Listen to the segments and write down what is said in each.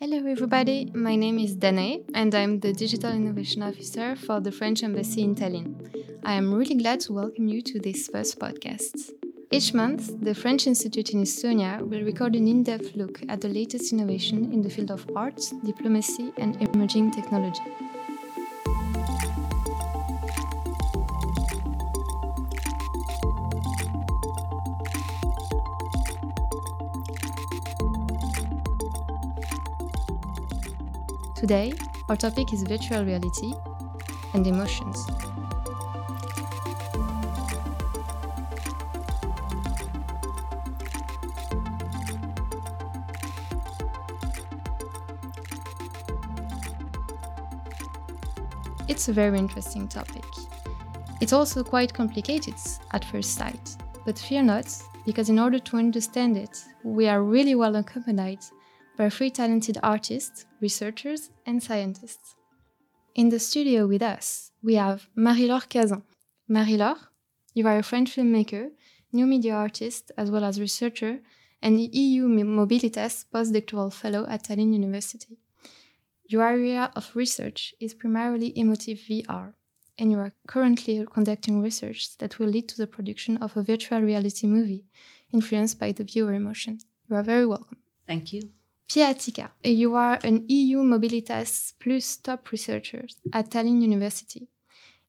Hello everybody, my name is Danae and I'm the Digital Innovation Officer for the French Embassy in Tallinn. I am really glad to welcome you to this first podcast. Each month, the French Institute in Estonia will record an in-depth look at the latest innovation in the field of art, diplomacy and emerging technology. Today, our topic is virtual reality and emotions. It's a very interesting topic. It's also quite complicated at first sight, but fear not, because in order to understand it, we are really well accompanied by three talented artists, researchers and scientists. In the studio with us, we have Marie-Laure Cazin. Marie-Laure, you are a French filmmaker, new media artist as well as researcher, and the EU Mobilitas postdoctoral fellow at Tallinn University. Your area of research is primarily Emotive VR, and you are currently conducting research that will lead to the production of a virtual reality movie influenced by the viewer emotion. You are very welcome. Thank you. Pia Tikka, you are an EU Mobilitas Plus top researcher at Tallinn University.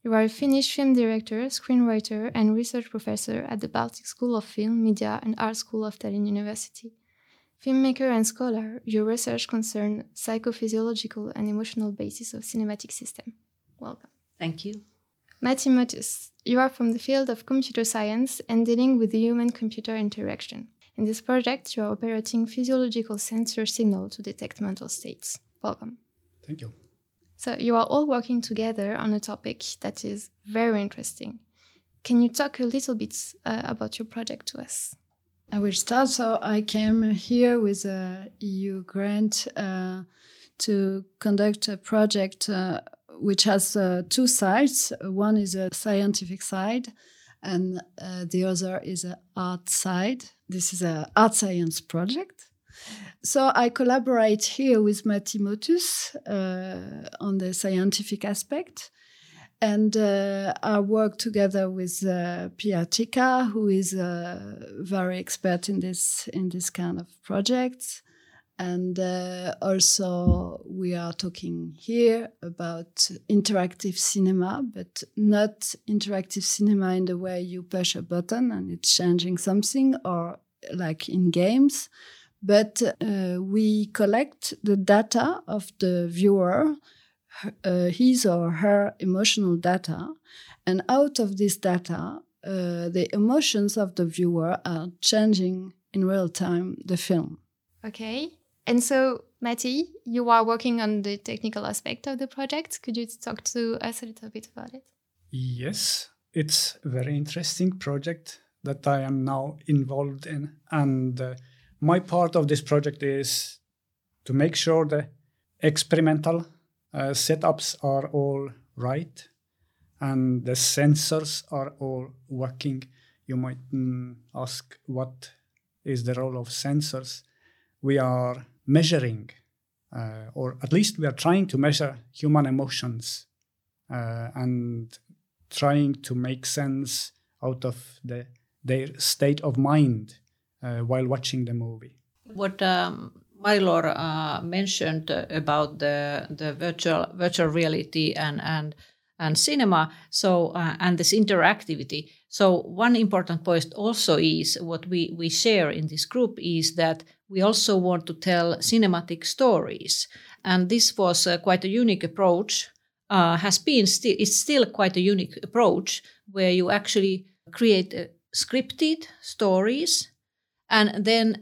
You are a Finnish film director, screenwriter, and research professor at the Baltic School of Film, Media, and Art School of Tallinn University. Filmmaker and scholar, your research concerns psychophysiological and emotional basis of cinematic system. Welcome. Thank you. Mati Mõttus, you are from the field of computer science and dealing with the human-computer interaction. In this project, you are operating physiological sensor signal to detect mental states. Welcome. Thank you. So you are all working together on a topic that is very interesting. Can you talk a little bit about your project to us? I will start. So I came here with an EU grant to conduct a project which has two sides. One is a scientific side and the other is an art side. This is an art science project. So I collaborate here with Mati Mõttus on the scientific aspect. And I work together with Pia Tikka, who is very expert in this kind of projects. And also we are talking here about interactive cinema, but not interactive cinema in the way you push a button and it's changing something or like in games. But we collect the data of the viewer, his or her emotional data, and out of this data, the emotions of the viewer are changing in real time the film. Okay. And so, Mati, you are working on the technical aspect of the project. Could you talk to us a little bit about it? Yes, it's a very interesting project that I am now involved in. And my part of this project is to make sure the experimental setups are all right and the sensors are all working. You might ask, what is the role of sensors? We are measuring, or at least we are trying to measure human emotions and trying to make sense out of their state of mind while watching the movie. What Marie-Laure mentioned about the virtual reality and cinema, so and this interactivity. So one important point also is what we share in this group is that we also want to tell cinematic stories. And this was quite a unique approach, it's still quite a unique approach where you actually create scripted stories and then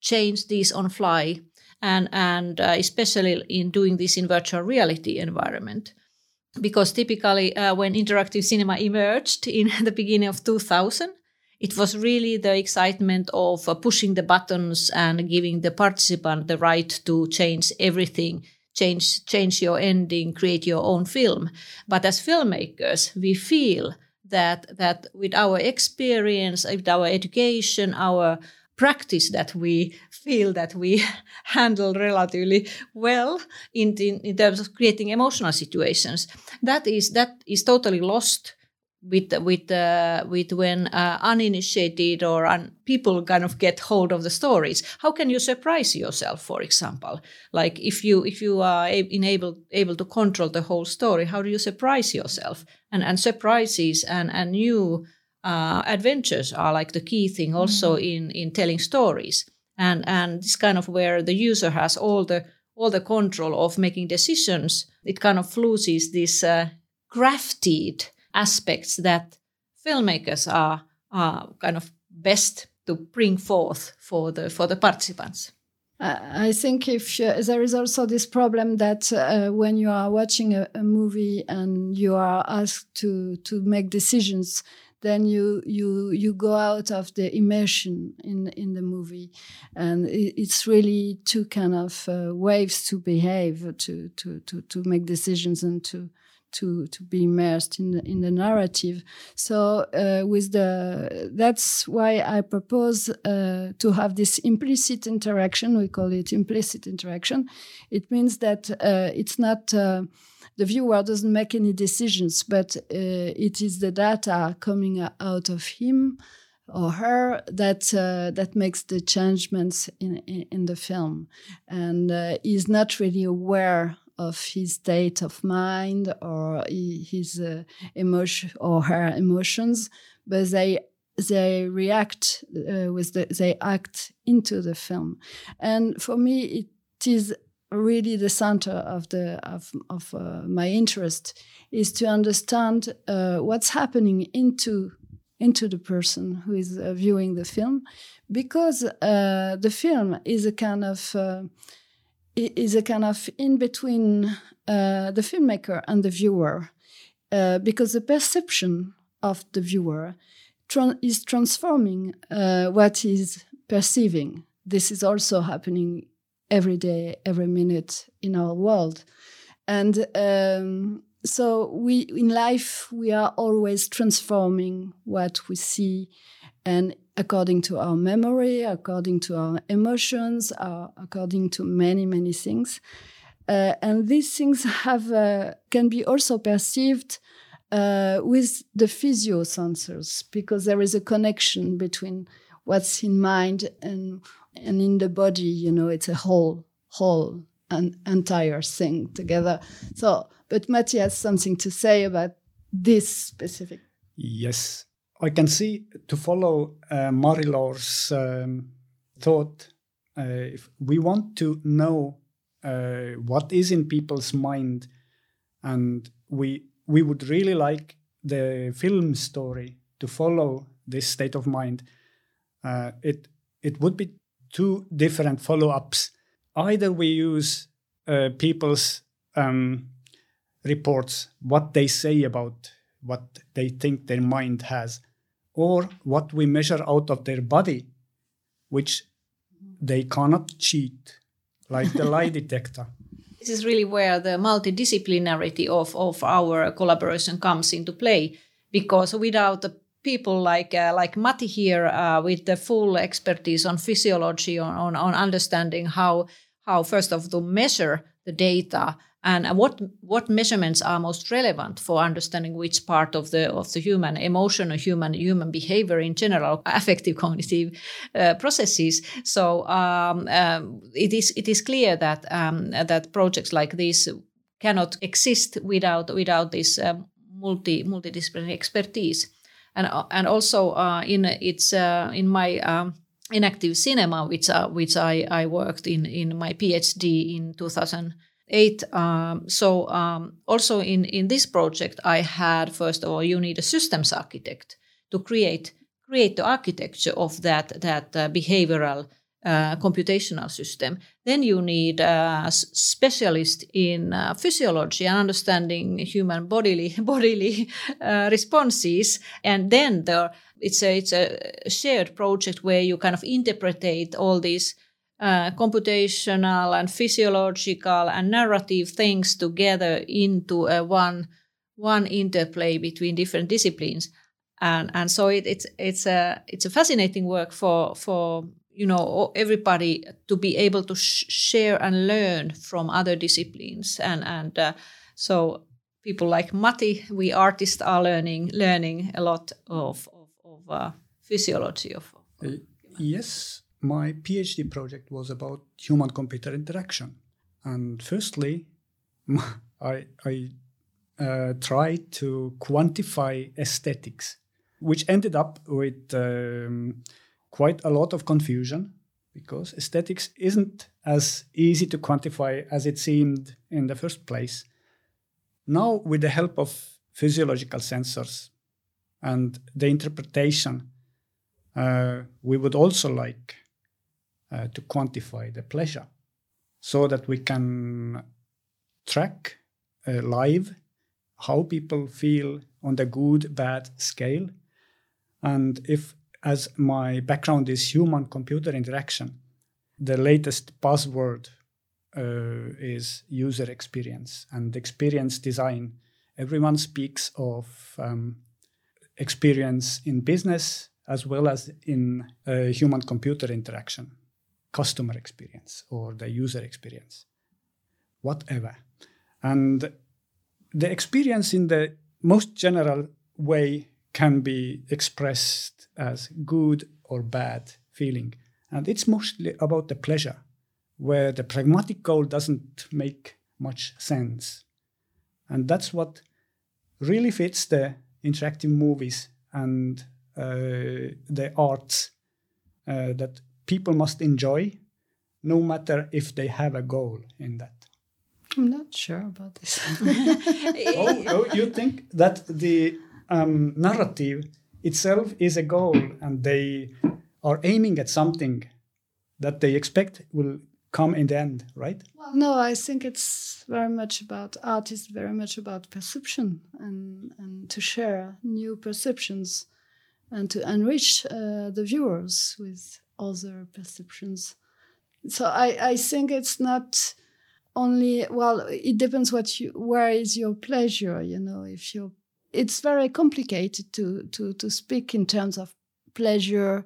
change these on fly and especially in doing this in virtual reality environment. Because typically when interactive cinema emerged in the beginning of 2000, it was really the excitement of pushing the buttons and giving the participant the right to change everything, change your ending, create your own film. But as filmmakers, we feel that with our experience, with our education, our practice that we feel that we handle relatively well in terms of creating emotional situations. That is totally lost with when uninitiated or people kind of get hold of the stories. How can you surprise yourself, for example? Like if you are able to control the whole story, how do you surprise yourself? And surprises and new adventures are like the key thing also in telling stories. And this kind of where the user has all the control of making decisions, it kind of loses this crafted aspects that filmmakers are kind of best to bring forth for the participants. I think there is also this problem that when you are watching a movie and you are asked to make decisions, then you go out of the immersion in the movie, and it's really two kind of waves to behave, to make decisions and to be immersed in the narrative. So that's why I propose to have this implicit interaction. We call it implicit interaction. It means that it's not the viewer doesn't make any decisions, but it is the data coming out of him or her that makes the changements in the film, and is not really aware of his state of mind or his emotion or her emotions, but they react they act into the film, and for me it is really the center of my interest is to understand what's happening into the person who is viewing the film, because the film is a kind of in between the filmmaker and the viewer, because the perception of the viewer is transforming what is perceiving. This is also happening every day, every minute in our world. And so we in life, we are always transforming what we see, and according to our memory, according to our emotions, according to many, many things. And these things can be also perceived with the physiosensors, because there is a connection between what's in mind and in the body. You know, it's a whole and entire thing together. So, but Mati has something to say about this specific. Yes. I can see, to follow Marie-Laure's thought, if we want to know what is in people's mind, and we would really like the film story to follow this state of mind. It would be two different follow-ups. Either we use people's reports, what they say about what they think their mind has, or what we measure out of their body, which they cannot cheat, like the lie detector. This is really where the multidisciplinarity of our collaboration comes into play, because without the people like Mati here with the full expertise on physiology, on understanding how first of all to measure the data and what measurements are most relevant for understanding which part of the human emotion or human behavior in general, affective cognitive processes. So it is clear that projects like this cannot exist without this multidisciplinary expertise. And also in my inactive cinema, which I worked in my PhD in 2000. Also in this project, I had, first of all, you need a systems architect to create the architecture of that behavioral computational system. Then you need a specialist in physiology and understanding human bodily responses, and then it's a shared project where you kind of interpretate all these computational and physiological and narrative things together into a one interplay between different disciplines, and so it's a fascinating work for you know, everybody to be able to share and learn from other disciplines. And so people like Mati, we artists are learning a lot of physiology. Yes, my PhD project was about human-computer interaction. And firstly, I tried to quantify aesthetics, which ended up with quite a lot of confusion, because aesthetics isn't as easy to quantify as it seemed in the first place. Now, with the help of physiological sensors and the interpretation, we would also like to quantify the pleasure so that we can track live how people feel on the good, bad scale. And if, as my background is human-computer interaction, the latest buzzword is user experience and experience design. Everyone speaks of experience in business as well as in human-computer interaction, customer experience or the user experience, whatever. And the experience in the most general way can be expressed as good or bad feeling. And it's mostly about the pleasure, where the pragmatic goal doesn't make much sense. And that's what really fits the interactive movies and the arts that people must enjoy, no matter if they have a goal in that. I'm not sure about this. You think that the narrative itself is a goal and they are aiming at something that they expect will come in the end, right? Well, no, I think it's very much about artists, very much about perception and to share new perceptions and to enrich the viewers with other perceptions. So I think it's not only, well, it depends where is your pleasure, you know, if you, it's very complicated to speak in terms of pleasure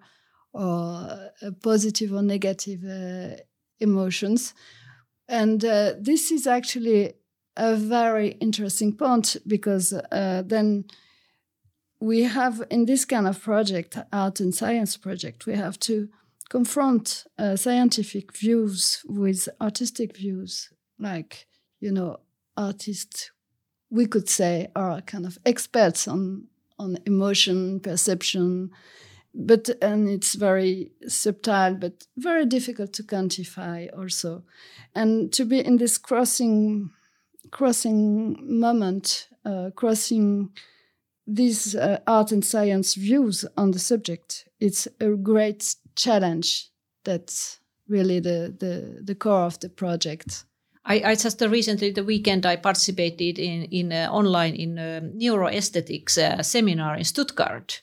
or positive or negative emotions. And this is actually a very interesting point, because then we have, in this kind of project, art and science project, we have to confront scientific views with artistic views. Like, you know, artists, we could say, are kind of experts on emotion, perception, and it's very subtle, but very difficult to quantify also. And to be in this crossing moment, crossing these art and science views on the subject, it's a great challenge. That's really the core of the project. I just recently, the weekend, I participated in online in neuroaesthetics seminar in Stuttgart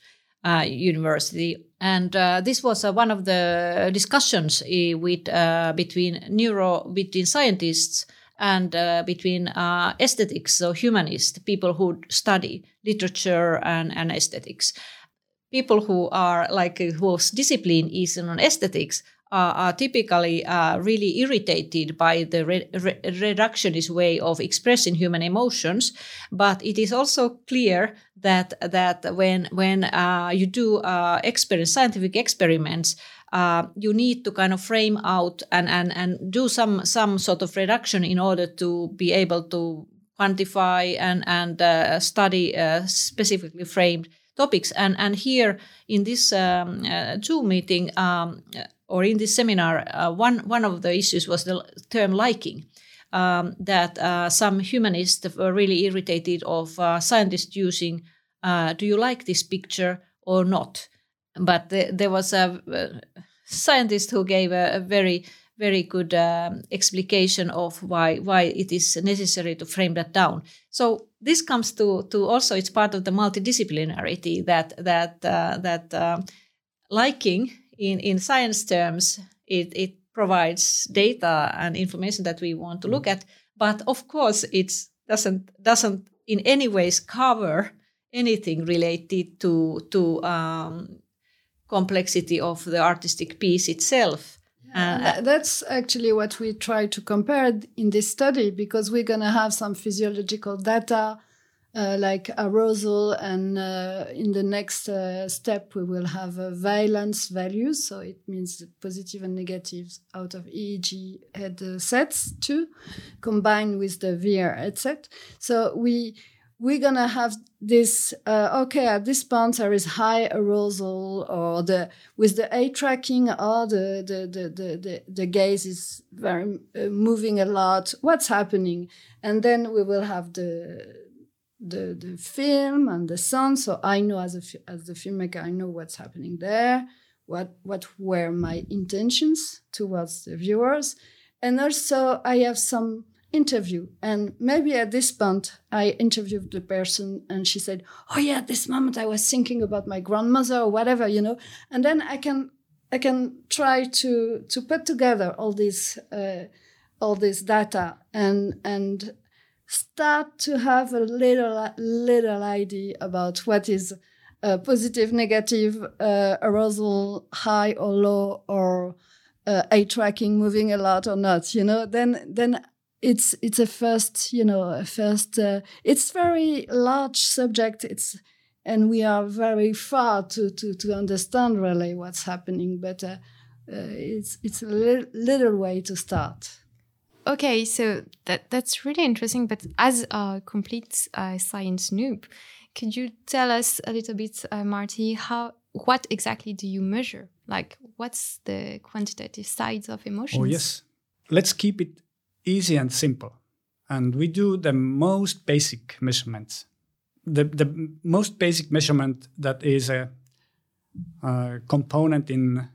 University, and this was one of the discussions between scientists and between aesthetics, so humanists, people who study literature and aesthetics. People who are whose discipline is on aesthetics are typically really irritated by the reductionist way of expressing human emotions. But it is also clear that when you do scientific experiments, you need to kind of frame out and do some sort of reduction in order to be able to quantify and study specifically framed topics. And here in this Zoom meeting, or in this seminar, one of the issues was the term liking, that some humanists were really irritated of scientists using, do you like this picture or not? But there was a scientist who gave a very, very good explication of why it is necessary to frame that down. So this comes to also, it's part of the multidisciplinarity that liking in science terms, it provides data and information that we want to look at, but of course it doesn't in any ways cover anything related to complexity of the artistic piece itself. That's actually what we try to compare in this study, because we're going to have some physiological data like arousal, and in the next step we will have valence values, so it means positive and negatives out of EEG headsets too, combined with the VR headset. So we're going to have this, at this point there is high arousal, or with the eye tracking, or the gaze is very moving a lot, what's happening? And then we will have the film and the sound. So I know as the filmmaker, I know what's happening there, what were my intentions towards the viewers. And also I have some interview, and maybe at this point I interviewed the person and she said, oh yeah, at this moment I was thinking about my grandmother or whatever, and then I can try to put together all this data and start to have a little idea about what is positive, negative, arousal, high or low, or eye tracking, moving a lot or not, then it's a first. It's very large subject. And we are very far to understand really what's happening. But it's a little way to start. Okay, so that's really interesting. But as a complete science noob, could you tell us a little bit, Marty, what exactly do you measure? Like, what's the quantitative side of emotions? Oh yes, let's keep it easy and simple, and we do the most basic measurements. The most basic measurement that is a component in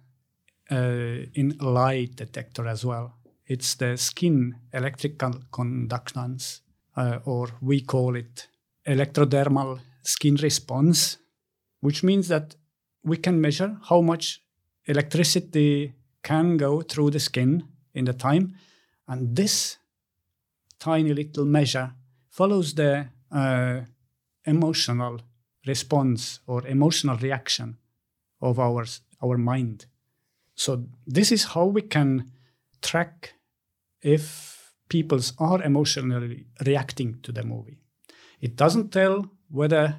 lie detector as well. It's the skin electrical conductance, or we call it electrodermal skin response, which means that we can measure how much electricity can go through the skin in the time. And this tiny little measure follows the emotional response or emotional reaction of our mind. So this is how we can track if people are emotionally reacting to the movie. It doesn't tell whether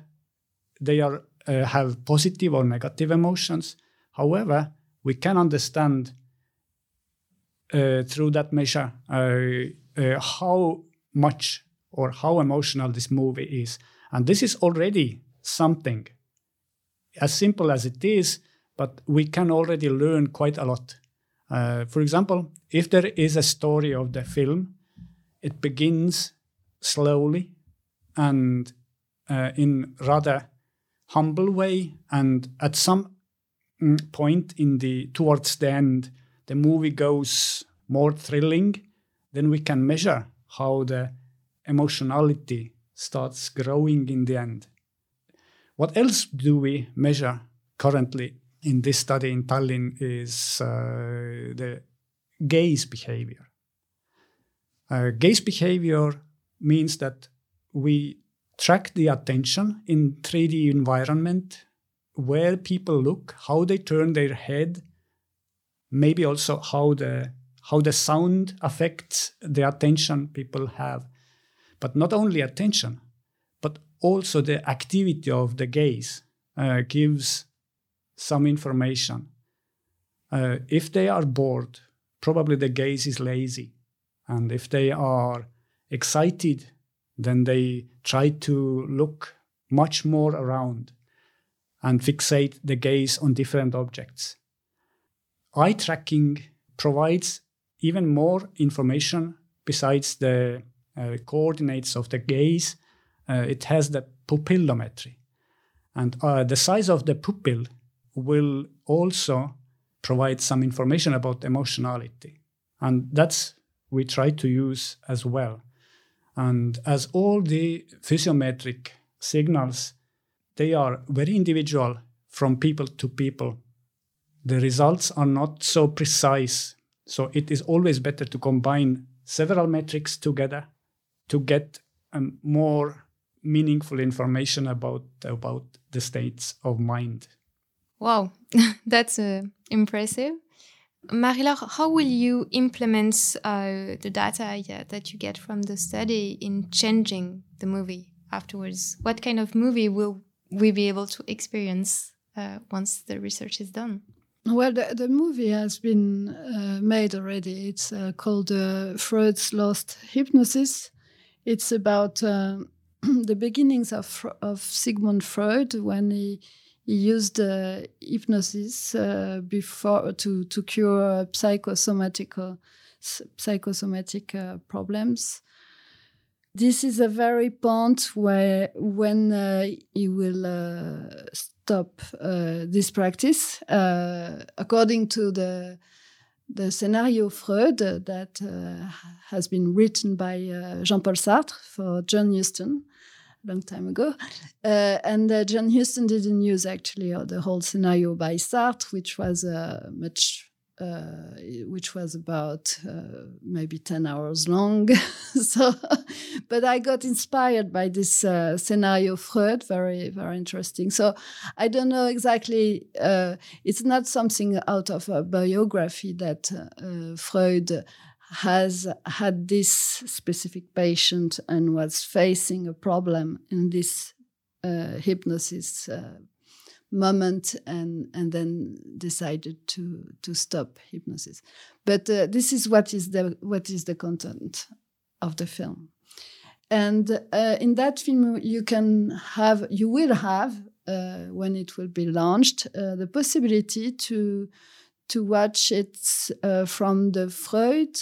they are have positive or negative emotions. However, we can understand through that measure how much or how emotional this movie is. And this is already something, as simple as it is, but we can already learn quite a lot. For example, if there is a story of the film, it begins slowly and in rather humble way, and at some point towards the end, the movie goes more thrilling, then we can measure how the emotionality starts growing in the end. What else do we measure currently in this study in Tallinn is the gaze behavior. Gaze behavior means that we track the attention in 3D environment, where people look, how they turn their head, maybe also how the sound affects the attention people have. But not only attention, but also the activity of the gaze gives some information. If they are bored, probably the gaze is lazy. And if they are excited, then they try to look much more around and fixate the gaze on different objects. Eye tracking provides even more information besides the coordinates of the gaze. It has the pupillometry. And the size of the pupil will also provide some information about emotionality. And that's we try to use as well. And as all the physiometric signals, they are very individual from people to people. The results are not so precise, so it is always better to combine several metrics together to get more meaningful information about the states of mind. Wow, That's impressive. Marie-Laure, how will you implement the data that you get from the study in changing the movie afterwards? What kind of movie will we be able to experience once the research is done? Well, the movie has been made already. It's called Freud's Lost Hypnosis. It's about the beginnings of Sigmund Freud, when he used hypnosis before to cure psychosomatic problems. This is a very point where when he will stop this practice, according to the scenario Freud that has been written by Jean-Paul Sartre for John Huston. Long time ago. And John Huston didn't use actually the whole scenario by Sartre, which was about maybe 10 hours long. But I got inspired by this scenario Freud, very, very interesting. So I don't know exactly, it's not something out of a biography that Freud has had this specific patient and was facing a problem in this hypnosis moment and then decided to stop hypnosis. But this is what is the content of the film. And in that film you will have when it will be launched the possibility to watch it from the Freud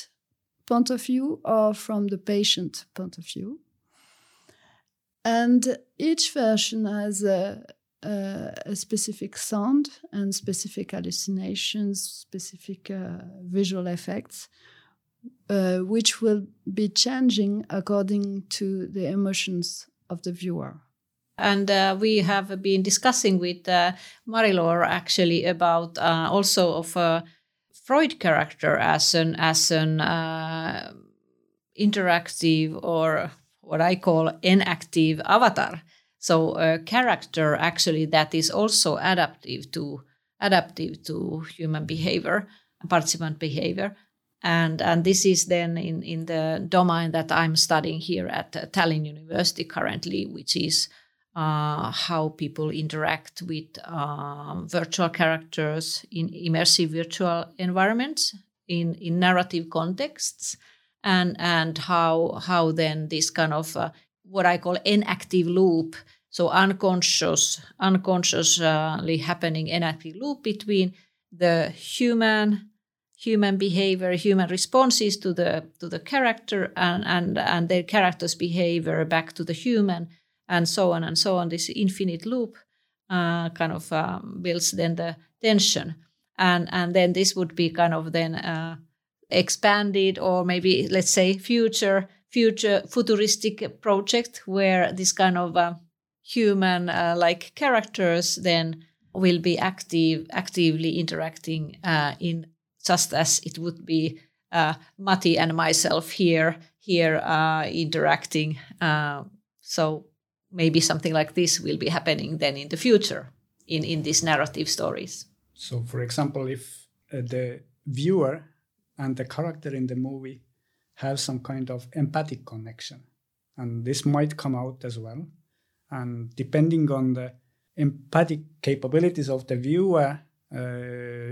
point of view or from the patient point of view. And each version has a specific sound and specific hallucinations, specific visual effects, which will be changing according to the emotions of the viewer. And we have been discussing with Marie-Laure actually about also of Freud character as an interactive, or what I call inactive avatar. So a character actually that is also adaptive to human behavior, participant behavior. And this is then in the domain that I'm studying here at Tallinn University currently, which is how people interact with virtual characters in immersive virtual environments, in narrative contexts, and how then this kind of what I call inactive loop, so unconsciously happening inactive loop between the human behavior, human responses to the character and their character's behavior back to the human. And so on and so on. This infinite loop builds then the tension, and then this would be kind of then expanded, or maybe let's say future futuristic project where this kind of human like characters then will be actively interacting in, just as it would be Matti and myself here interacting. So maybe something like this will be happening then in the future in these narrative stories. So, for example, if the viewer and the character in the movie have some kind of empathic connection, and this might come out as well, and depending on the empathic capabilities of the viewer,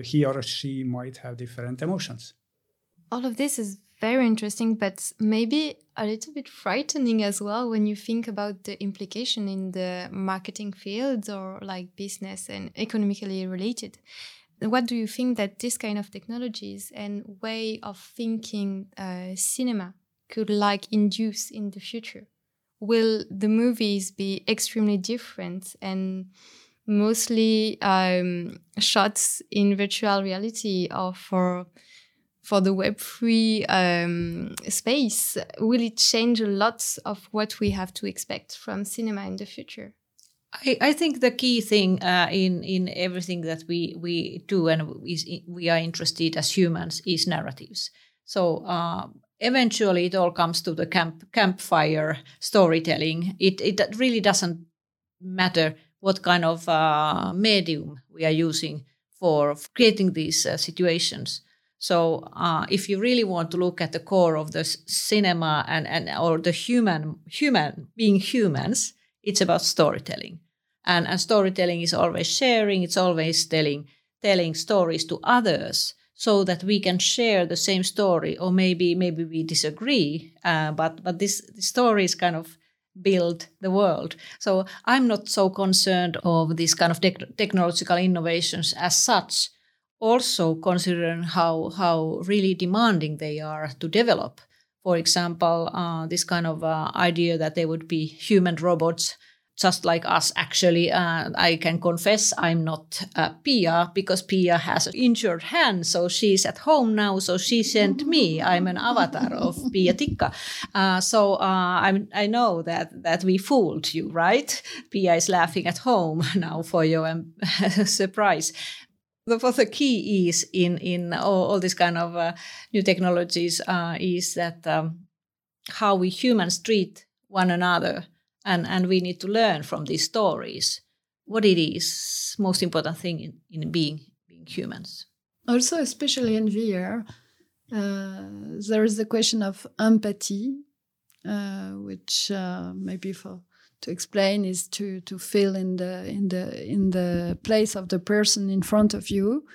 he or she might have different emotions. All of this is very interesting, but maybe a little bit frightening as well when you think about the implication in the marketing fields or like business and economically related. What do you think that this kind of technologies and way of thinking cinema could like induce in the future? Will the movies be extremely different and mostly shots in virtual reality or for the Web3 space, will it change a lot of what we have to expect from cinema in the future? I think the key thing in everything that we do and we are interested as humans is narratives. So eventually it all comes to the campfire storytelling. It really doesn't matter what kind of medium we are using for creating these situations. So if you really want to look at the core of the cinema or the human being humans, it's about storytelling. And storytelling is always sharing. It's always telling stories to others so that we can share the same story, or maybe we disagree, but this story is kind of build the world. So I'm not so concerned of these kind of technological innovations as such, also considering how really demanding they are to develop. For example, this kind of idea that they would be human robots just like us. Actually, I can confess I'm not Pia, because Pia has an injured hand, so she's at home now, so she sent me. I'm an avatar of Pia Tikka. I know that we fooled you, right? Pia is laughing at home now for your surprise. What the key is in all this kind of new technologies is that how we humans treat one another. And we need to learn from these stories what it is most important thing in being humans. Also, especially in VR, there is the question of empathy, which maybe to explain is to feel in the place of the person in front of you.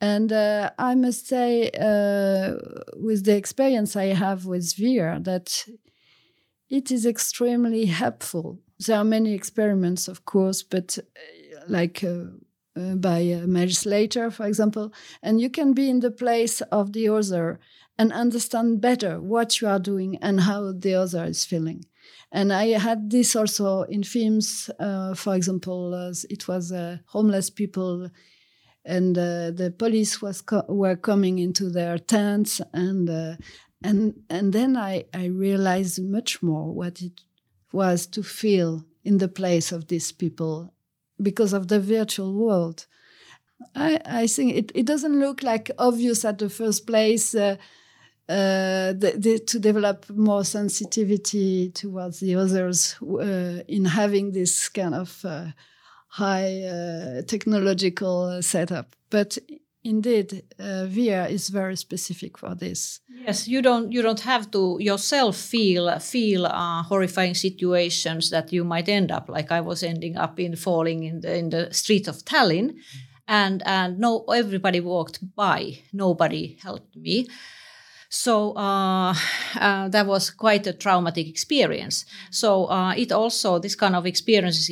And I must say, with the experience I have with VR, that it is extremely helpful. There are many experiments, of course, but like by a legislator, for example, and you can be in the place of the other and understand better what you are doing and how the other is feeling. And I had this also in films, for example, it was homeless people, and the police were coming into their tents, and then I realized much more what it was to feel in the place of these people because of the virtual world. I think it doesn't look like obvious at the first place to develop more sensitivity towards the others in having this kind of high technological setup. But indeed, VR is very specific for this. Yes, you don't have to yourself feel horrifying situations that you might end up, like I was ending up falling in the street of Tallinn, and no, everybody walked by, nobody helped me. So that was quite a traumatic experience. So it also, this kind of experiences,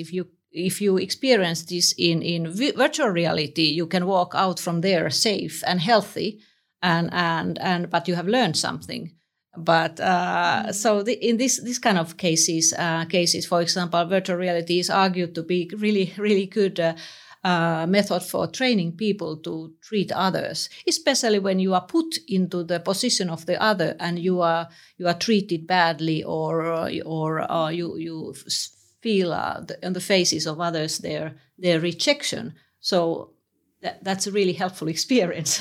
if you experience this in virtual reality, you can walk out from there safe and healthy, and but you have learned something. But so in this kind of cases, for example, virtual reality is argued to be really, really good method for training people to treat others, especially when you are put into the position of the other and you are treated badly or you feel on the faces of others their rejection. So that's a really helpful experience.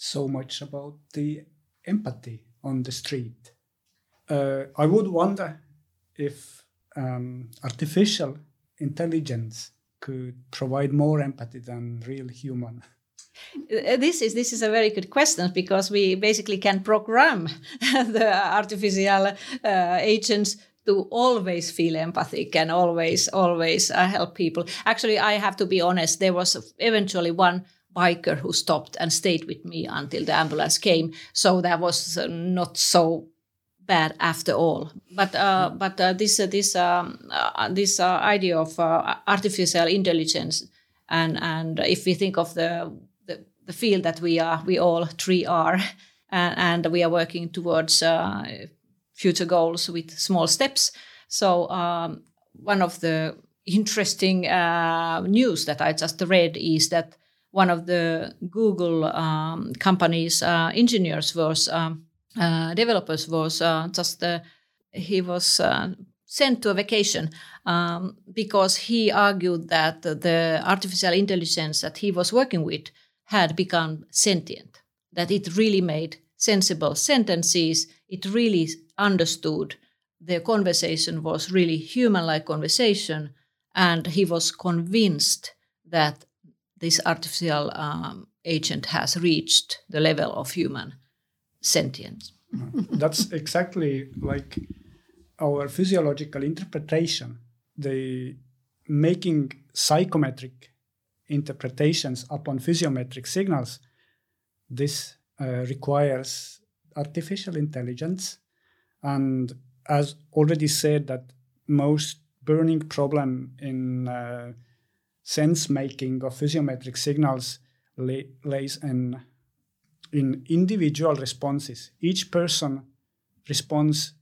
So much about the empathy on the street. I would wonder if artificial intelligence could provide more empathy than real human. This is a very good question, because we basically can program the artificial agents to always feel empathic and always help people. Actually, I have to be honest, there was eventually one biker who stopped and stayed with me until the ambulance came. So that was not so bad after all. But this idea of artificial intelligence, and if we think of the field that we all three are, and we are working towards future goals with small steps. So one of the interesting news that I just read is that one of the Google company's engineers was developers was just he was sent to a vacation because he argued that the artificial intelligence that he was working with had become sentient, that it really made sensible sentences, it really understood. The conversation was really human-like conversation, and he was convinced that this artificial agent has reached the level of human sentience. That's exactly like our physiological interpretation. The making psychometric interpretations upon physiometric signals, this requires artificial intelligence. And as already said, that most burning problem in sense making of physiometric signals lays in individual responses. Each person responds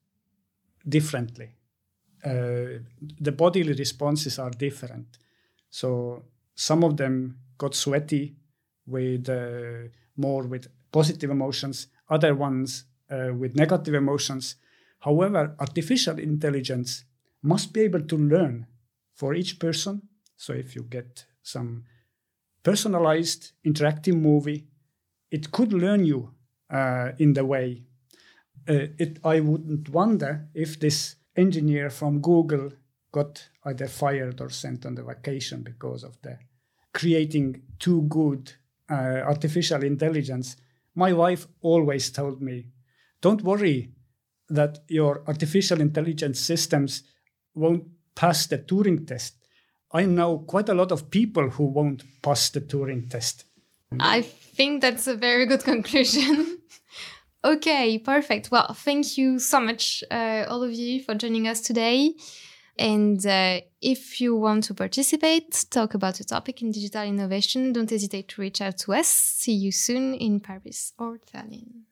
differently. The bodily responses are different. So some of them got sweaty with more with positive emotions, other ones with negative emotions. However, artificial intelligence must be able to learn for each person. So if you get some personalized interactive movie, it could learn you in the way. I wouldn't wonder if this engineer from Google got either fired or sent on the vacation because of the creating too good artificial intelligence. My wife always told me, don't worry that your artificial intelligence systems won't pass the Turing test. I know quite a lot of people who won't pass the Turing test. I think that's a very good conclusion. Okay, perfect. Well, thank you so much, all of you, for joining us today. And if you want to participate, talk about a topic in digital innovation, don't hesitate to reach out to us. See you soon in Paris or Tallinn.